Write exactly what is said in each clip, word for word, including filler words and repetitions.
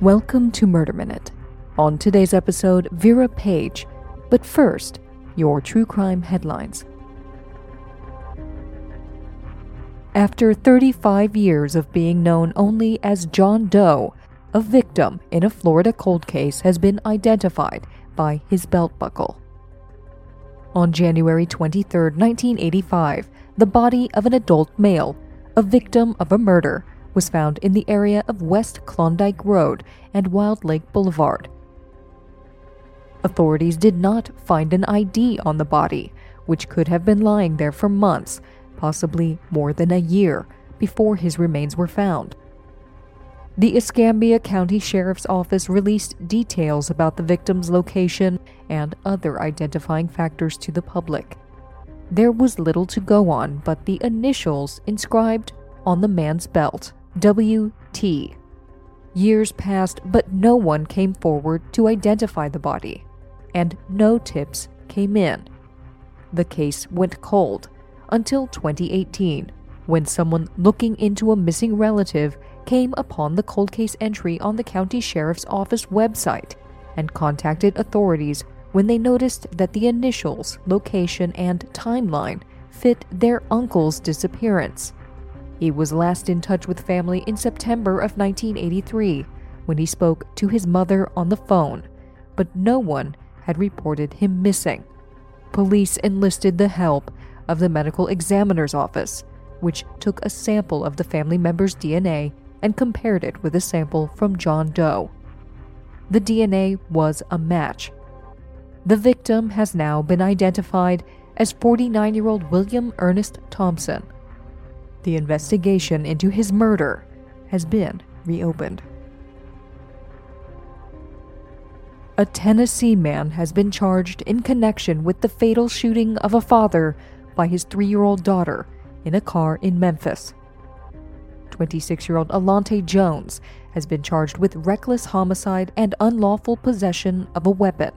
Welcome to Murder Minute. On today's episode, Vera Page. But first, your true crime headlines. After thirty-five years of being known only as John Doe, a victim in a Florida cold case has been identified by his belt buckle. On January twenty-third, nineteen eighty-five, the body of an adult male, a victim of a murder, was found in the area of West Klondike Road and Wild Lake Boulevard. Authorities did not find an I D on the body, which could have been lying there for months, possibly more than a year, before his remains were found. The Escambia County Sheriff's Office released details about the victim's location and other identifying factors to the public. There was little to go on but the initials inscribed on the man's belt, W T. Years passed, but no one came forward to identify the body, and no tips came in. The case went cold until twenty eighteen, when someone looking into a missing relative came upon the cold case entry on the county sheriff's office website and contacted authorities when they noticed that the initials, location, and timeline fit their uncle's disappearance. He was last in touch with family in September of nineteen eighty-three, when he spoke to his mother on the phone, but no one had reported him missing. Police enlisted the help of the medical examiner's office, which took a sample of the family member's D N A and compared it with a sample from John Doe. The D N A was a match. The victim has now been identified as forty-nine-year-old William Ernest Thompson. The investigation into his murder has been reopened. A Tennessee man has been charged in connection with the fatal shooting of a father by his three-year-old daughter in a car in Memphis. twenty-six-year-old Alante Jones has been charged with reckless homicide and unlawful possession of a weapon.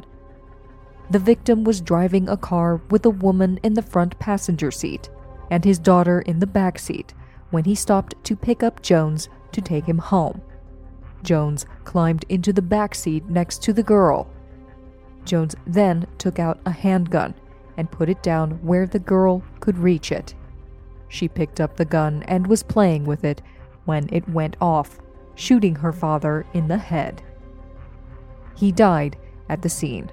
The victim was driving a car with a woman in the front passenger seat and his daughter in the back seat when he stopped to pick up Jones to take him home. Jones climbed into the back seat next to the girl. Jones then took out a handgun and put it down where the girl could reach it. She picked up the gun and was playing with it when it went off, shooting her father in the head. He died at the scene.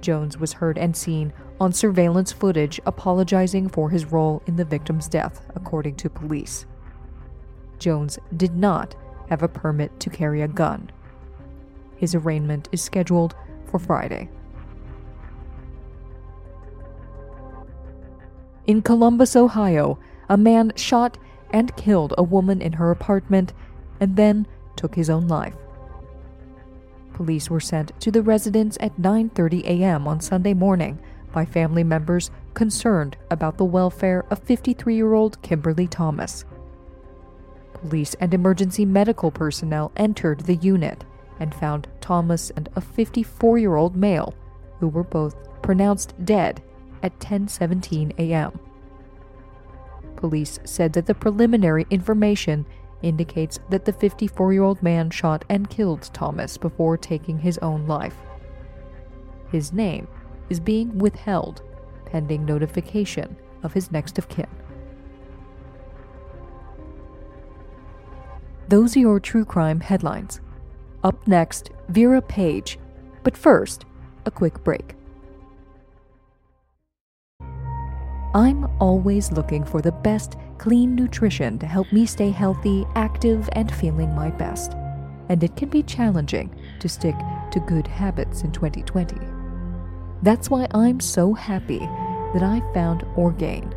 Jones was heard and seen on surveillance footage apologizing for his role in the victim's death, according to police. Jones did not have a permit to carry a gun. His arraignment is scheduled for Friday. In Columbus, Ohio, a man shot and killed a woman in her apartment and then took his own life. Police were sent to the residence at nine thirty a.m. on Sunday morning by family members concerned about the welfare of fifty-three-year-old Kimberly Thomas. Police and emergency medical personnel entered the unit and found Thomas and a fifty-four-year-old male who were both pronounced dead at ten seventeen a.m. Police said that the preliminary information indicates that the fifty-four-year-old man shot and killed Thomas before taking his own life. His name is being withheld pending notification of his next of kin. Those are your true crime headlines. Up next, Vera Page. But first, a quick break. I'm always looking for the best, clean nutrition to help me stay healthy, active, and feeling my best. And it can be challenging to stick to good habits in twenty twenty. That's why I'm so happy that I found Orgain.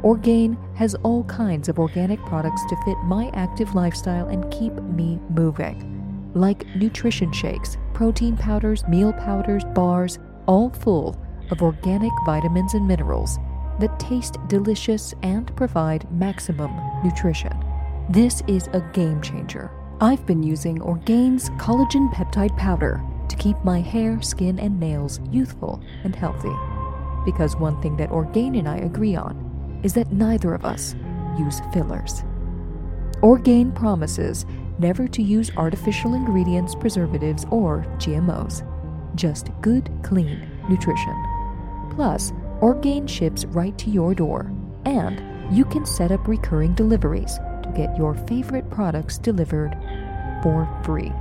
Orgain has all kinds of organic products to fit my active lifestyle and keep me moving, like nutrition shakes, protein powders, meal powders, bars, all full of organic vitamins and minerals that taste delicious and provide maximum nutrition. This is a game changer. I've been using Orgain's collagen peptide powder to keep my hair, skin, and nails youthful and healthy. Because one thing that Orgain and I agree on is that neither of us use fillers. Orgain promises never to use artificial ingredients, preservatives, or G M Os. Just good, clean nutrition. Plus, Orgain ships right to your door, and you can set up recurring deliveries to get your favorite products delivered for free.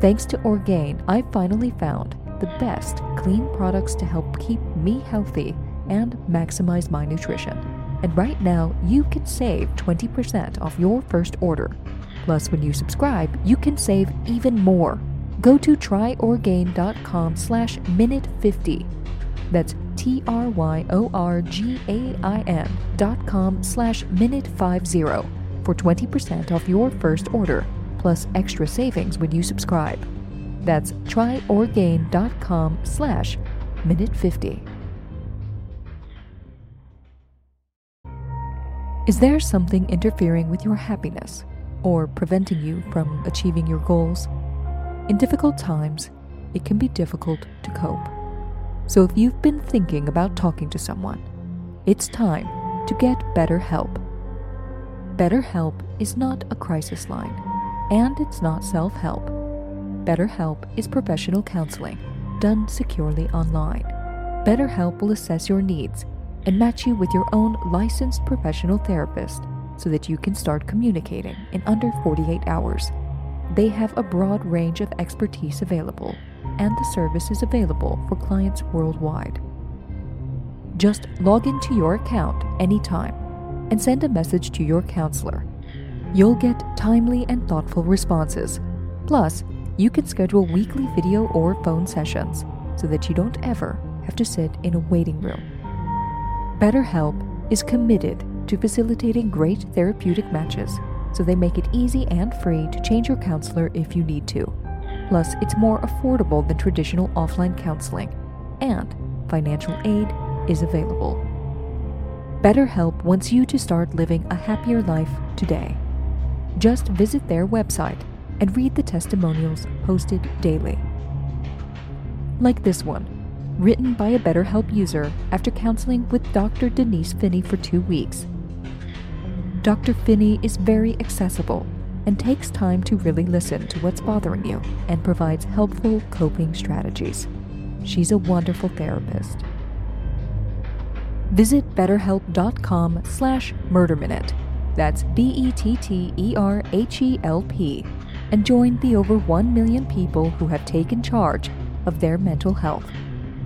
Thanks to Orgain, I finally found the best clean products to help keep me healthy and maximize my nutrition. And right now, you can save twenty percent off your first order. Plus, when you subscribe, you can save even more. Go to try orgain dot com slash minute fifty. That's T R Y O R G A I N dot com slash minute five zero for twenty percent off your first order, plus extra savings when you subscribe. That's try orgain dot com slash minute fifty. Is there something interfering with your happiness or preventing you from achieving your goals? In difficult times, it can be difficult to cope. So if you've been thinking about talking to someone, it's time to get BetterHelp. BetterHelp is not a crisis line, and it's not self-help. BetterHelp is professional counseling done securely online. BetterHelp will assess your needs and match you with your own licensed professional therapist so that you can start communicating in under forty-eight hours. They have a broad range of expertise available, and the service is available for clients worldwide. Just log into your account anytime and send a message to your counselor. You'll get timely and thoughtful responses. Plus, you can schedule weekly video or phone sessions so that you don't ever have to sit in a waiting room. BetterHelp is committed to facilitating great therapeutic matches, so they make it easy and free to change your counselor if you need to. Plus, it's more affordable than traditional offline counseling, and financial aid is available. BetterHelp wants you to start living a happier life today. Just visit their website and read the testimonials posted daily. Like this one, written by a BetterHelp user after counseling with Doctor Denise Finney for two weeks. Doctor Finney is very accessible and takes time to really listen to what's bothering you and provides helpful coping strategies. She's a wonderful therapist. Visit betterhelp.com slash murderminute, that's B E T T E R H E L P, and join the over one million people who have taken charge of their mental health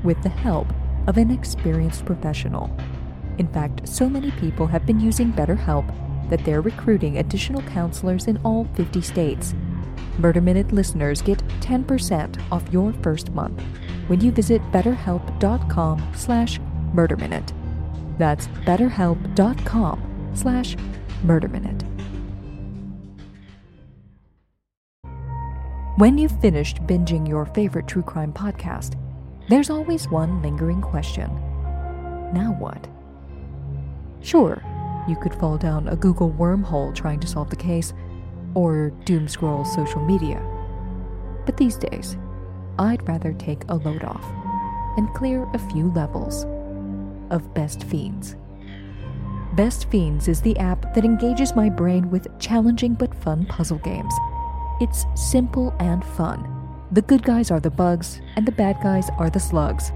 with the help of an experienced professional. In fact, so many people have been using BetterHelp that they're recruiting additional counselors in all fifty states. Murder Minute listeners get ten percent off your first month when you visit betterhelp.com slash murderminute. That's betterhelp.com slash murderminute. When you've finished binging your favorite true crime podcast, there's always one lingering question. Now what? Sure, you could fall down a Google wormhole trying to solve the case, or doom scroll social media. But these days, I'd rather take a load off and clear a few levels of Best Fiends. Best Fiends is the app that engages my brain with challenging but fun puzzle games. It's simple and fun. The good guys are the bugs, and the bad guys are the slugs.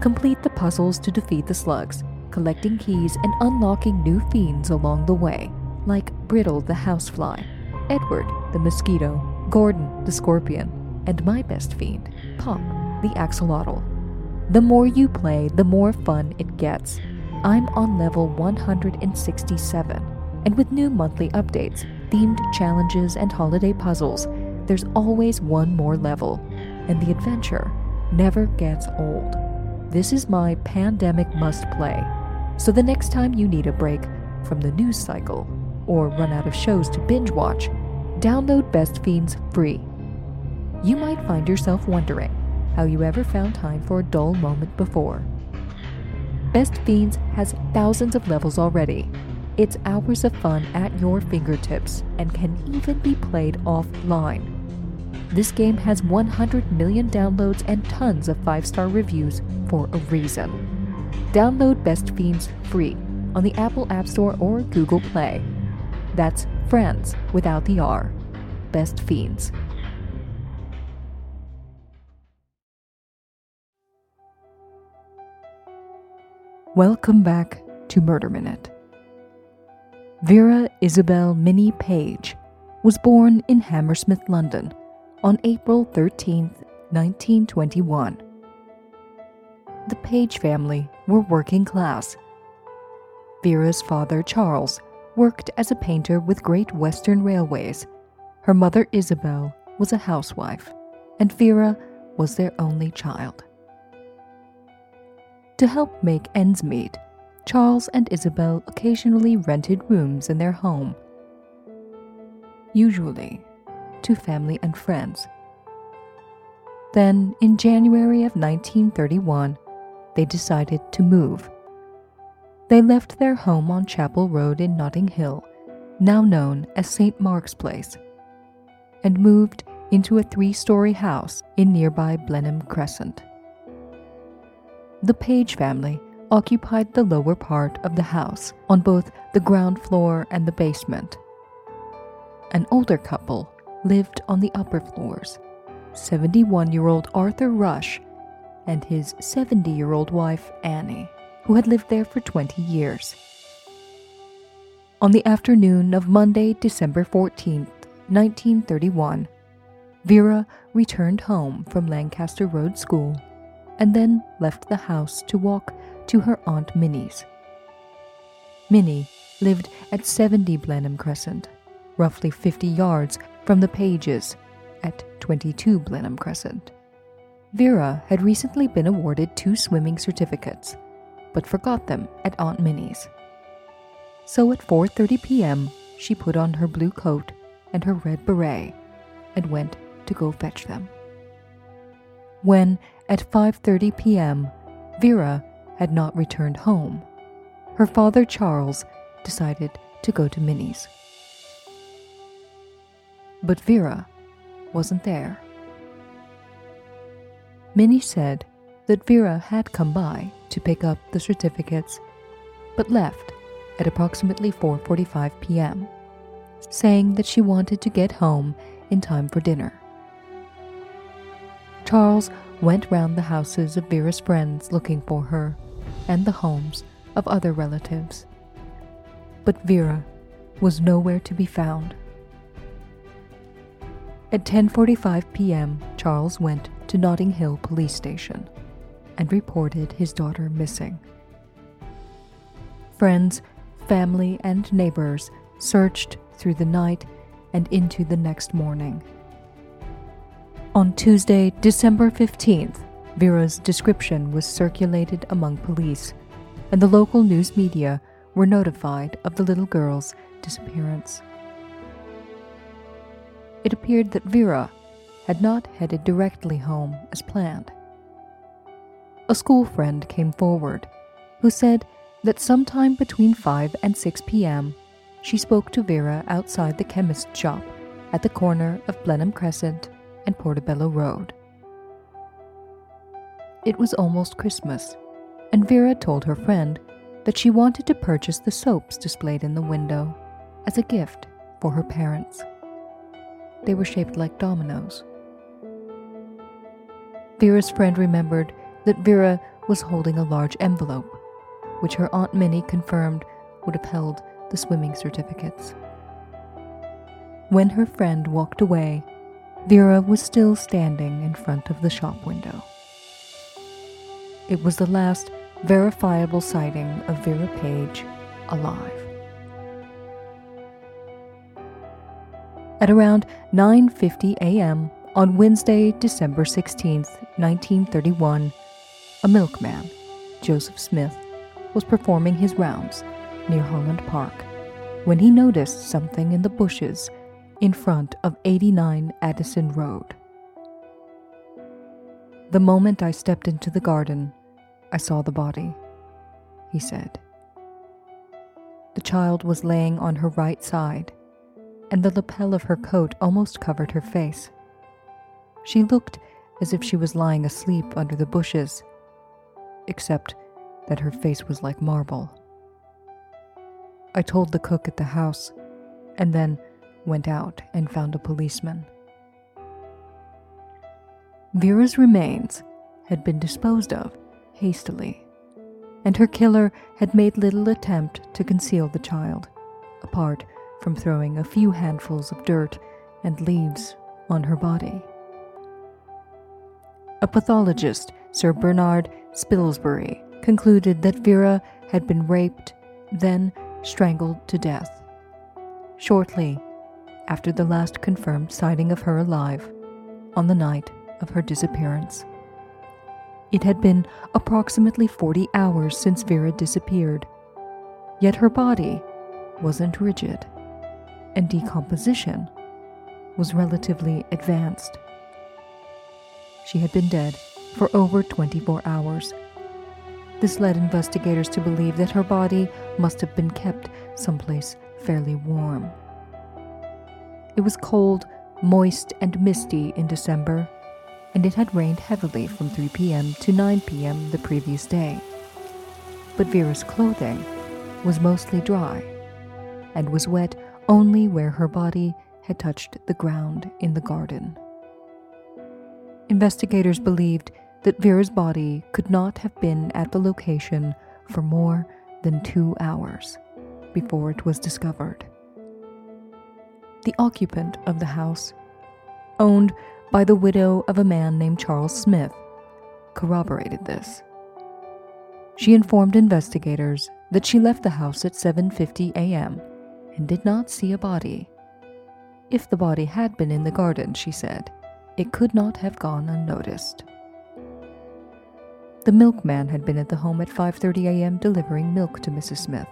Complete the puzzles to defeat the slugs, collecting keys and unlocking new fiends along the way, like Brittle the housefly, Edward the mosquito, Gordon the scorpion, and my best fiend, Pop the axolotl. The more you play, the more fun it gets. I'm on level one hundred sixty-seven, and with new monthly updates, themed challenges, and holiday puzzles, there's always one more level, and the adventure never gets old. This is my pandemic must-play. So the next time you need a break from the news cycle or run out of shows to binge-watch, download Best Fiends free. You might find yourself wondering how you ever found time for a dull moment before. Best Fiends has thousands of levels already. It's hours of fun at your fingertips and can even be played offline. This game has one hundred million downloads and tons of five-star reviews for a reason. Download Best Fiends free on the Apple App Store or Google Play. That's friends without the R. Best Fiends. Welcome back to Murder Minute. Vera Isabel Minnie Page was born in Hammersmith, London, on April thirteenth, nineteen twenty-one. The Page family were working class. Vera's father, Charles, worked as a painter with Great Western Railways. Her mother, Isabel, was a housewife, and Vera was their only child. To help make ends meet, Charles and Isabel occasionally rented rooms in their home, usually to family and friends. Then, in January of nineteen thirty-one, they decided to move. They left their home on Chapel Road in Notting Hill, now known as Saint Mark's Place, and moved into a three-story house in nearby Blenheim Crescent. The Page family occupied the lower part of the house on both the ground floor and the basement. An older couple lived on the upper floors, seventy-one-year-old Arthur Rush and his seventy-year-old wife Annie, who had lived there for twenty years. On the afternoon of Monday, December fourteenth, nineteen thirty-one, Vera returned home from Lancaster Road School and then left the house to walk to her Aunt Minnie's. Minnie lived at seventy Blenheim Crescent, roughly fifty yards from the Pages at twenty-two Blenheim Crescent. Vera had recently been awarded two swimming certificates, but forgot them at Aunt Minnie's. So at four thirty p.m., she put on her blue coat and her red beret and went to go fetch them. When, at five thirty p.m., Vera had not returned home, her father Charles decided to go to Minnie's. But Vera wasn't there. Minnie said that Vera had come by to pick up the certificates, but left at approximately four forty-five p.m., saying that she wanted to get home in time for dinner. Charles went round the houses of Vera's friends looking for her and the homes of other relatives, but Vera was nowhere to be found. At ten forty-five p.m., Charles went to Notting Hill Police Station and reported his daughter missing. Friends, family, and neighbors searched through the night and into the next morning. On Tuesday, December fifteenth, Vera's description was circulated among police, and the local news media were notified of the little girl's disappearance. It appeared that Vera had not headed directly home as planned. A school friend came forward, who said that sometime between five and six p.m., she spoke to Vera outside the chemist shop at the corner of Blenheim Crescent and Portobello Road. It was almost Christmas, and Vera told her friend that she wanted to purchase the soaps displayed in the window as a gift for her parents. They were shaped like dominoes. Vera's friend remembered that Vera was holding a large envelope, which her Aunt Minnie confirmed would have held the swimming certificates. When her friend walked away, Vera was still standing in front of the shop window. It was the last verifiable sighting of Vera Page alive. At around nine fifty a.m. on Wednesday, December sixteenth, nineteen thirty-one, a milkman, Joseph Smith, was performing his rounds near Holland Park when he noticed something in the bushes in front of eighty-nine Addison Road. "The moment I stepped into the garden, I saw the body," he said. The child was laying on her right side, and the lapel of her coat almost covered her face. She looked as if she was lying asleep under the bushes, except that her face was like marble. I told the cook at the house, and then went out and found a policeman. Vera's remains had been disposed of hastily, and her killer had made little attempt to conceal the child, apart from throwing a few handfuls of dirt and leaves on her body. A pathologist, Sir Bernard Spilsbury, concluded that Vera had been raped, then strangled to death, shortly after the last confirmed sighting of her alive, on the night of her disappearance. It had been approximately forty hours since Vera disappeared, yet her body wasn't rigid, and decomposition was relatively advanced. She had been dead for over twenty-four hours. This led investigators to believe that her body must have been kept someplace fairly warm. It was cold, moist, and misty in December, and it had rained heavily from three p.m. to nine p.m. the previous day. But Vera's clothing was mostly dry and was wet only where her body had touched the ground in the garden. Investigators believed that Vera's body could not have been at the location for more than two hours before it was discovered. The occupant of the house, owned by the widow of a man named Charles Smith, corroborated this. She informed investigators that she left the house at seven fifty a.m. and did not see a body. If the body had been in the garden, she said, it could not have gone unnoticed. The milkman had been at the home at five thirty a.m. delivering milk to Missus Smith,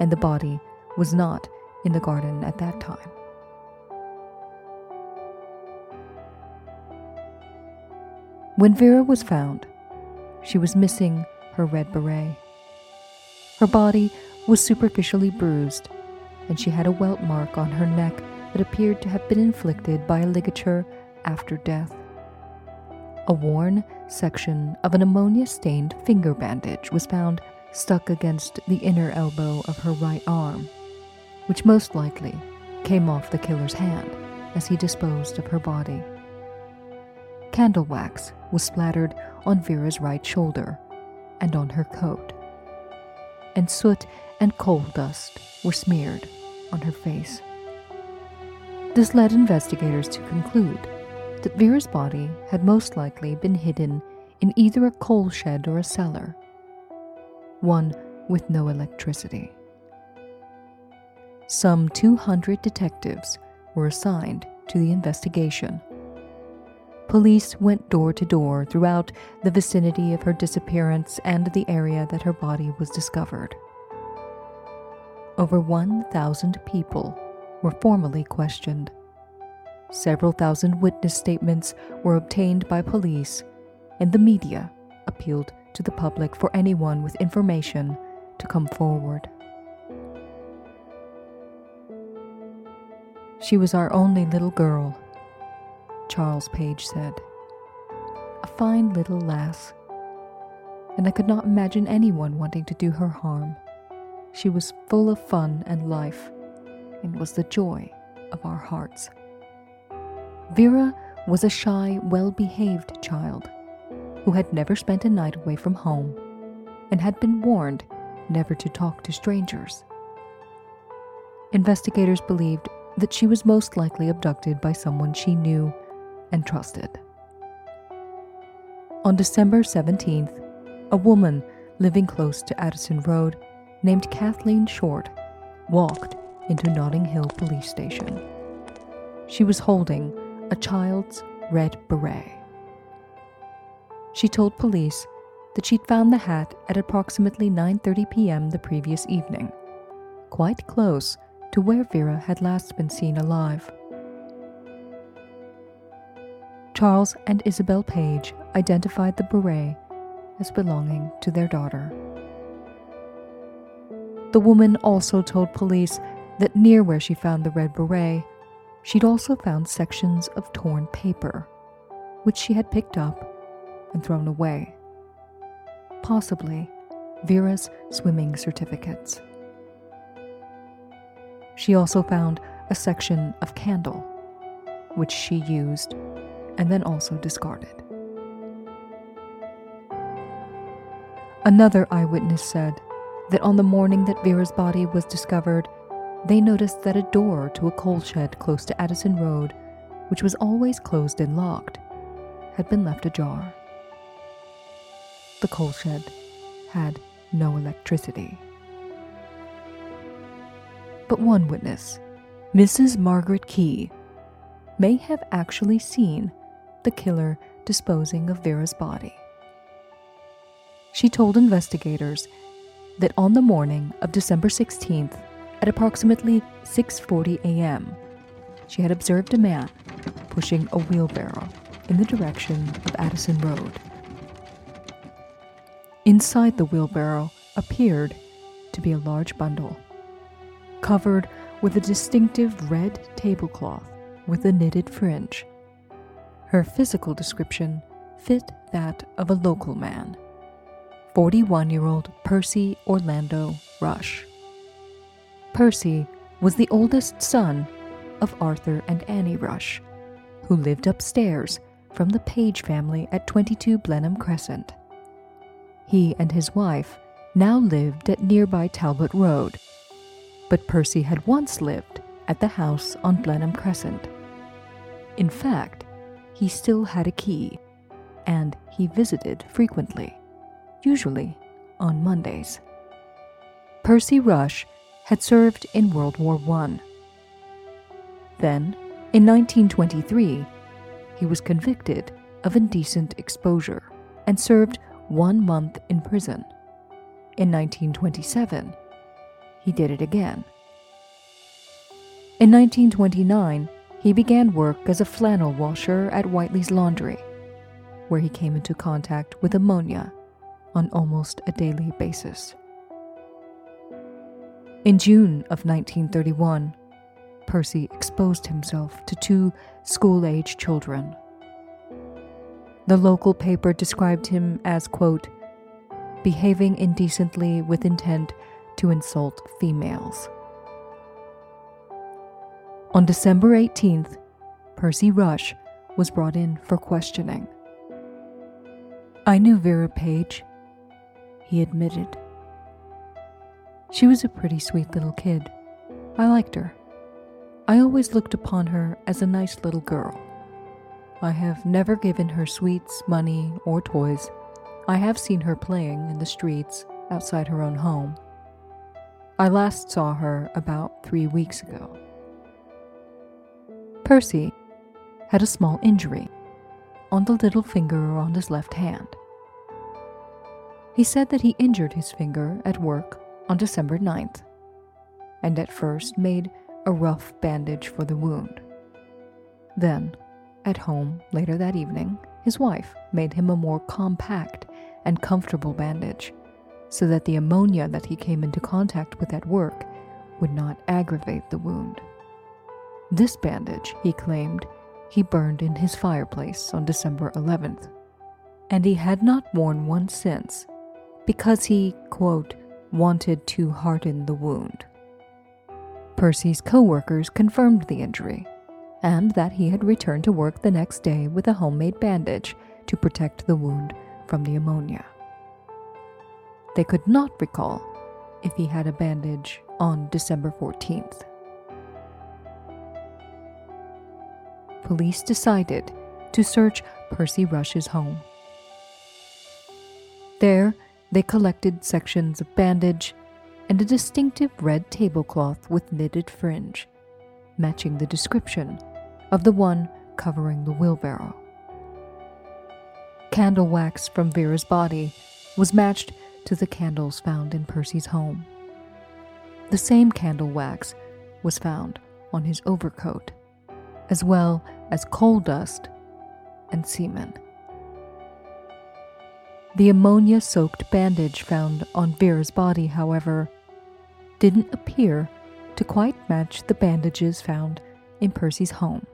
and the body was not in the garden at that time. When Vera was found, she was missing her red beret. Her body was superficially bruised, and she had a welt mark on her neck that appeared to have been inflicted by a ligature after death. A worn section of an ammonia-stained finger bandage was found stuck against the inner elbow of her right arm, which most likely came off the killer's hand as he disposed of her body. Candle wax was splattered on Vera's right shoulder and on her coat, and soot and coal dust were smeared on her face. This led investigators to conclude that Vera's body had most likely been hidden in either a coal shed or a cellar, one with no electricity. Some two hundred detectives were assigned to the investigation. Police went door to door throughout the vicinity of her disappearance and the area that her body was discovered. Over one thousand people were formally questioned. Several thousand witness statements were obtained by police, and the media appealed to the public for anyone with information to come forward. "She was our only little girl," Charles Page said. "A fine little lass, and I could not imagine anyone wanting to do her harm. She was full of fun and life, and was the joy of our hearts. Vera was a shy, well-behaved child who had never spent a night away from home and had been warned never to talk to strangers." Investigators believed that she was most likely abducted by someone she knew and trusted. On December seventeenth, a woman living close to Addison Road named Kathleen Short walked into Notting Hill Police Station. She was holding a child's red beret. She told police that she'd found the hat at approximately nine thirty p.m. the previous evening, quite close to where Vera had last been seen alive. Charles and Isabel Page identified the beret as belonging to their daughter. The woman also told police that near where she found the red beret, she'd also found sections of torn paper, which she had picked up and thrown away, possibly Vera's swimming certificates. She also found a a section of candle, which she used and then also discarded. Another eyewitness said that on the morning that Vera's body was discovered, they noticed that a door to a coal shed close to Addison Road, which was always closed and locked, had been left ajar. The coal shed had no electricity. But one witness, Missus Margaret Key, may have actually seen the killer disposing of Vera's body. She told investigators that on the morning of December sixteenth, at approximately six forty a.m., she had observed a man pushing a wheelbarrow in the direction of Addison Road. Inside the wheelbarrow appeared to be a large bundle, covered with a distinctive red tablecloth with a knitted fringe. Her physical description fit that of a local man, forty-one-year-old Percy Orlando Rush. Percy was the oldest son of Arthur and Annie Rush, who lived upstairs from the Page family at twenty-two Blenheim Crescent. He and his wife now lived at nearby Talbot Road, but Percy had once lived at the house on Blenheim Crescent. In fact, he still had a key, and he visited frequently, usually on Mondays. Percy Rush had served in World War One. Then, in nineteen twenty-three, he was convicted of indecent exposure and served one month in prison. In nineteen twenty-seven, he did it again. In nineteen twenty-nine, he began work as a flannel washer at Whiteley's Laundry, where he came into contact with ammonia on almost a daily basis. In June of nineteen thirty-one, Percy exposed himself to two school-age children. The local paper described him as, quote, behaving indecently with intent to insult females. On December eighteenth, Percy Rush was brought in for questioning. I knew Vera Page, he admitted. She was a pretty sweet little kid. I liked her. I always looked upon her as a nice little girl. I have never given her sweets, money, or toys. I have seen her playing in the streets outside her own home. I last saw her about three weeks ago. Percy had a small injury on the little finger on his left hand. He said that he injured his finger at work on December ninth, and at first made a rough bandage for the wound. Then, at home later that evening, his wife made him a more compact and comfortable bandage so that the ammonia that he came into contact with at work would not aggravate the wound. This bandage, he claimed, he burned in his fireplace on December eleventh, and he had not worn one since because he, quote, wanted to harden the wound. Percy's co-workers confirmed the injury, and that he had returned to work the next day with a homemade bandage to protect the wound from the ammonia. They could not recall if he had a bandage on December fourteenth. Police decided to search Percy Rush's home. There, they collected sections of bandage and a distinctive red tablecloth with knitted fringe, matching the description of the one covering the wheelbarrow. Candle wax from Vera's body was matched to the candles found in Percy's home. The same candle wax was found on his overcoat, as well as coal dust and semen. The ammonia-soaked bandage found on Vera's body, however, didn't appear to quite match the bandages found in Percy's home.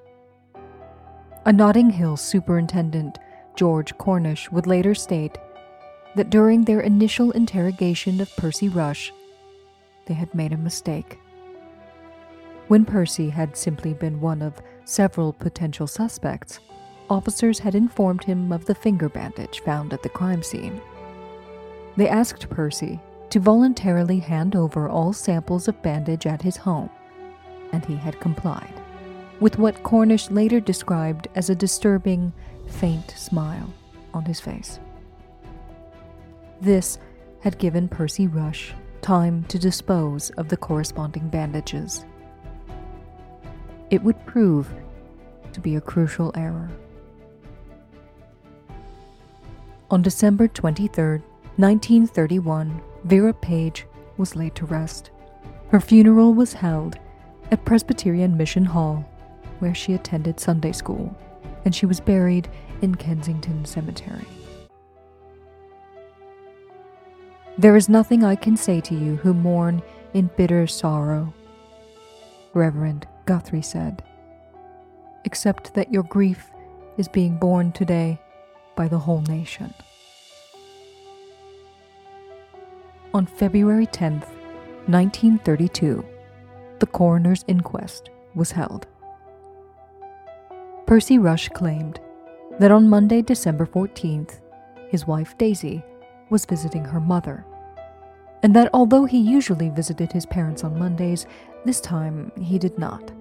A Notting Hill superintendent, George Cornish, would later state that during their initial interrogation of Percy Rush, they had made a mistake. when Percy had simply been one of several potential suspects, officers had informed him of the finger bandage found at the crime scene. They asked Percy to voluntarily hand over all samples of bandage at his home, and he had complied, with what Cornish later described as a disturbing, faint smile on his face. This had given Percy Rush time to dispose of the corresponding bandages. It would prove to be a crucial error. On December twenty-third, nineteen thirty-one, Vera Page was laid to rest. Her funeral was held at Presbyterian Mission Hall, where she attended Sunday school, and she was buried in Kensington Cemetery. There is nothing I can say to you who mourn in bitter sorrow, Reverend Guthrie said, except that your grief is being borne today by the whole nation. On February tenth, nineteen thirty-two, the coroner's inquest was held. Percy Rush claimed that on Monday, December fourteenth, his wife Daisy was visiting her mother, and that although he usually visited his parents on Mondays, this time he did not.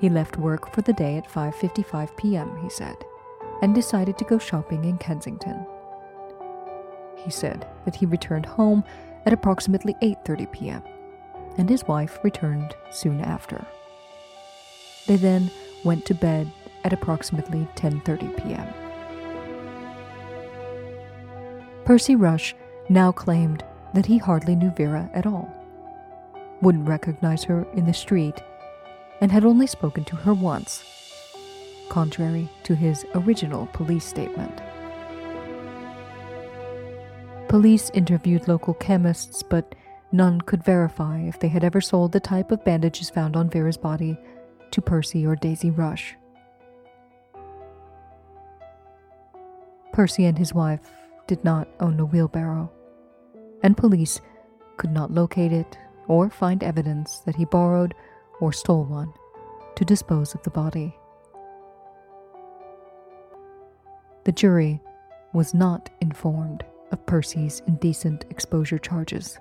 He left work for the day at five fifty-five p.m., he said, and decided to go shopping in Kensington. He said that he returned home at approximately eight thirty p.m., and his wife returned soon after. They then went to bed at approximately ten thirty p.m. Percy Rush now claimed that he hardly knew Vera at all, wouldn't recognize her in the street, and had only spoken to her once, contrary to his original police statement. Police interviewed local chemists, but none could verify if they had ever sold the type of bandages found on Vera's body to Percy or Daisy Rush. Percy and his wife did not own a wheelbarrow, and police could not locate it or find evidence that he borrowed or stole one to dispose of the body. The jury was not informed of Percy's indecent exposure charges.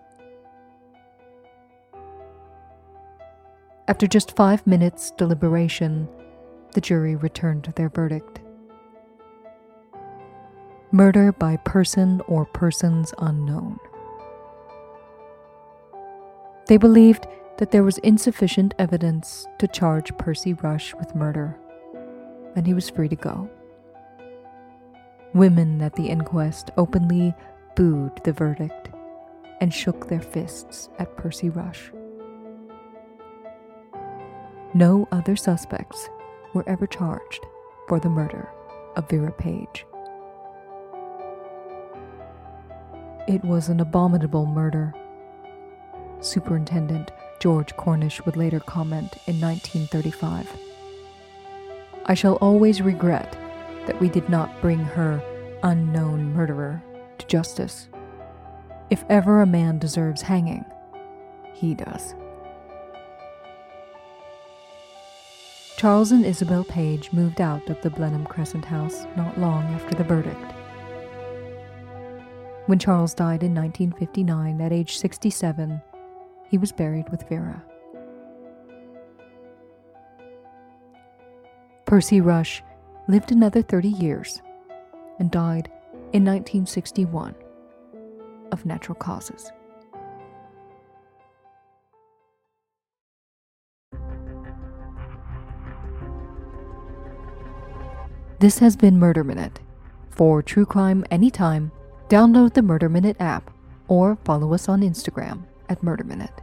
After just five minutes deliberation, the jury returned their verdict. Murder by person or persons unknown. They believed that there was insufficient evidence to charge Percy Rush with murder, and he was free to go. Women at the inquest openly booed the verdict and shook their fists at Percy Rush. No other suspects were ever charged for the murder of Vera Page. It was an abominable murder, Superintendent George Cornish would later comment in nineteen thirty-five. I shall always regret that we did not bring her unknown murderer to justice. If ever a man deserves hanging, he does. Charles and Isabel Page moved out of the Blenheim Crescent house not long after the verdict. When Charles died in nineteen fifty-nine at age sixty-seven, he was buried with Vera. Percy Rush lived another thirty years and died in nineteen sixty-one of natural causes. This has been Murder Minute. For true crime anytime, download the Murder Minute app or follow us on Instagram at Murder Minute.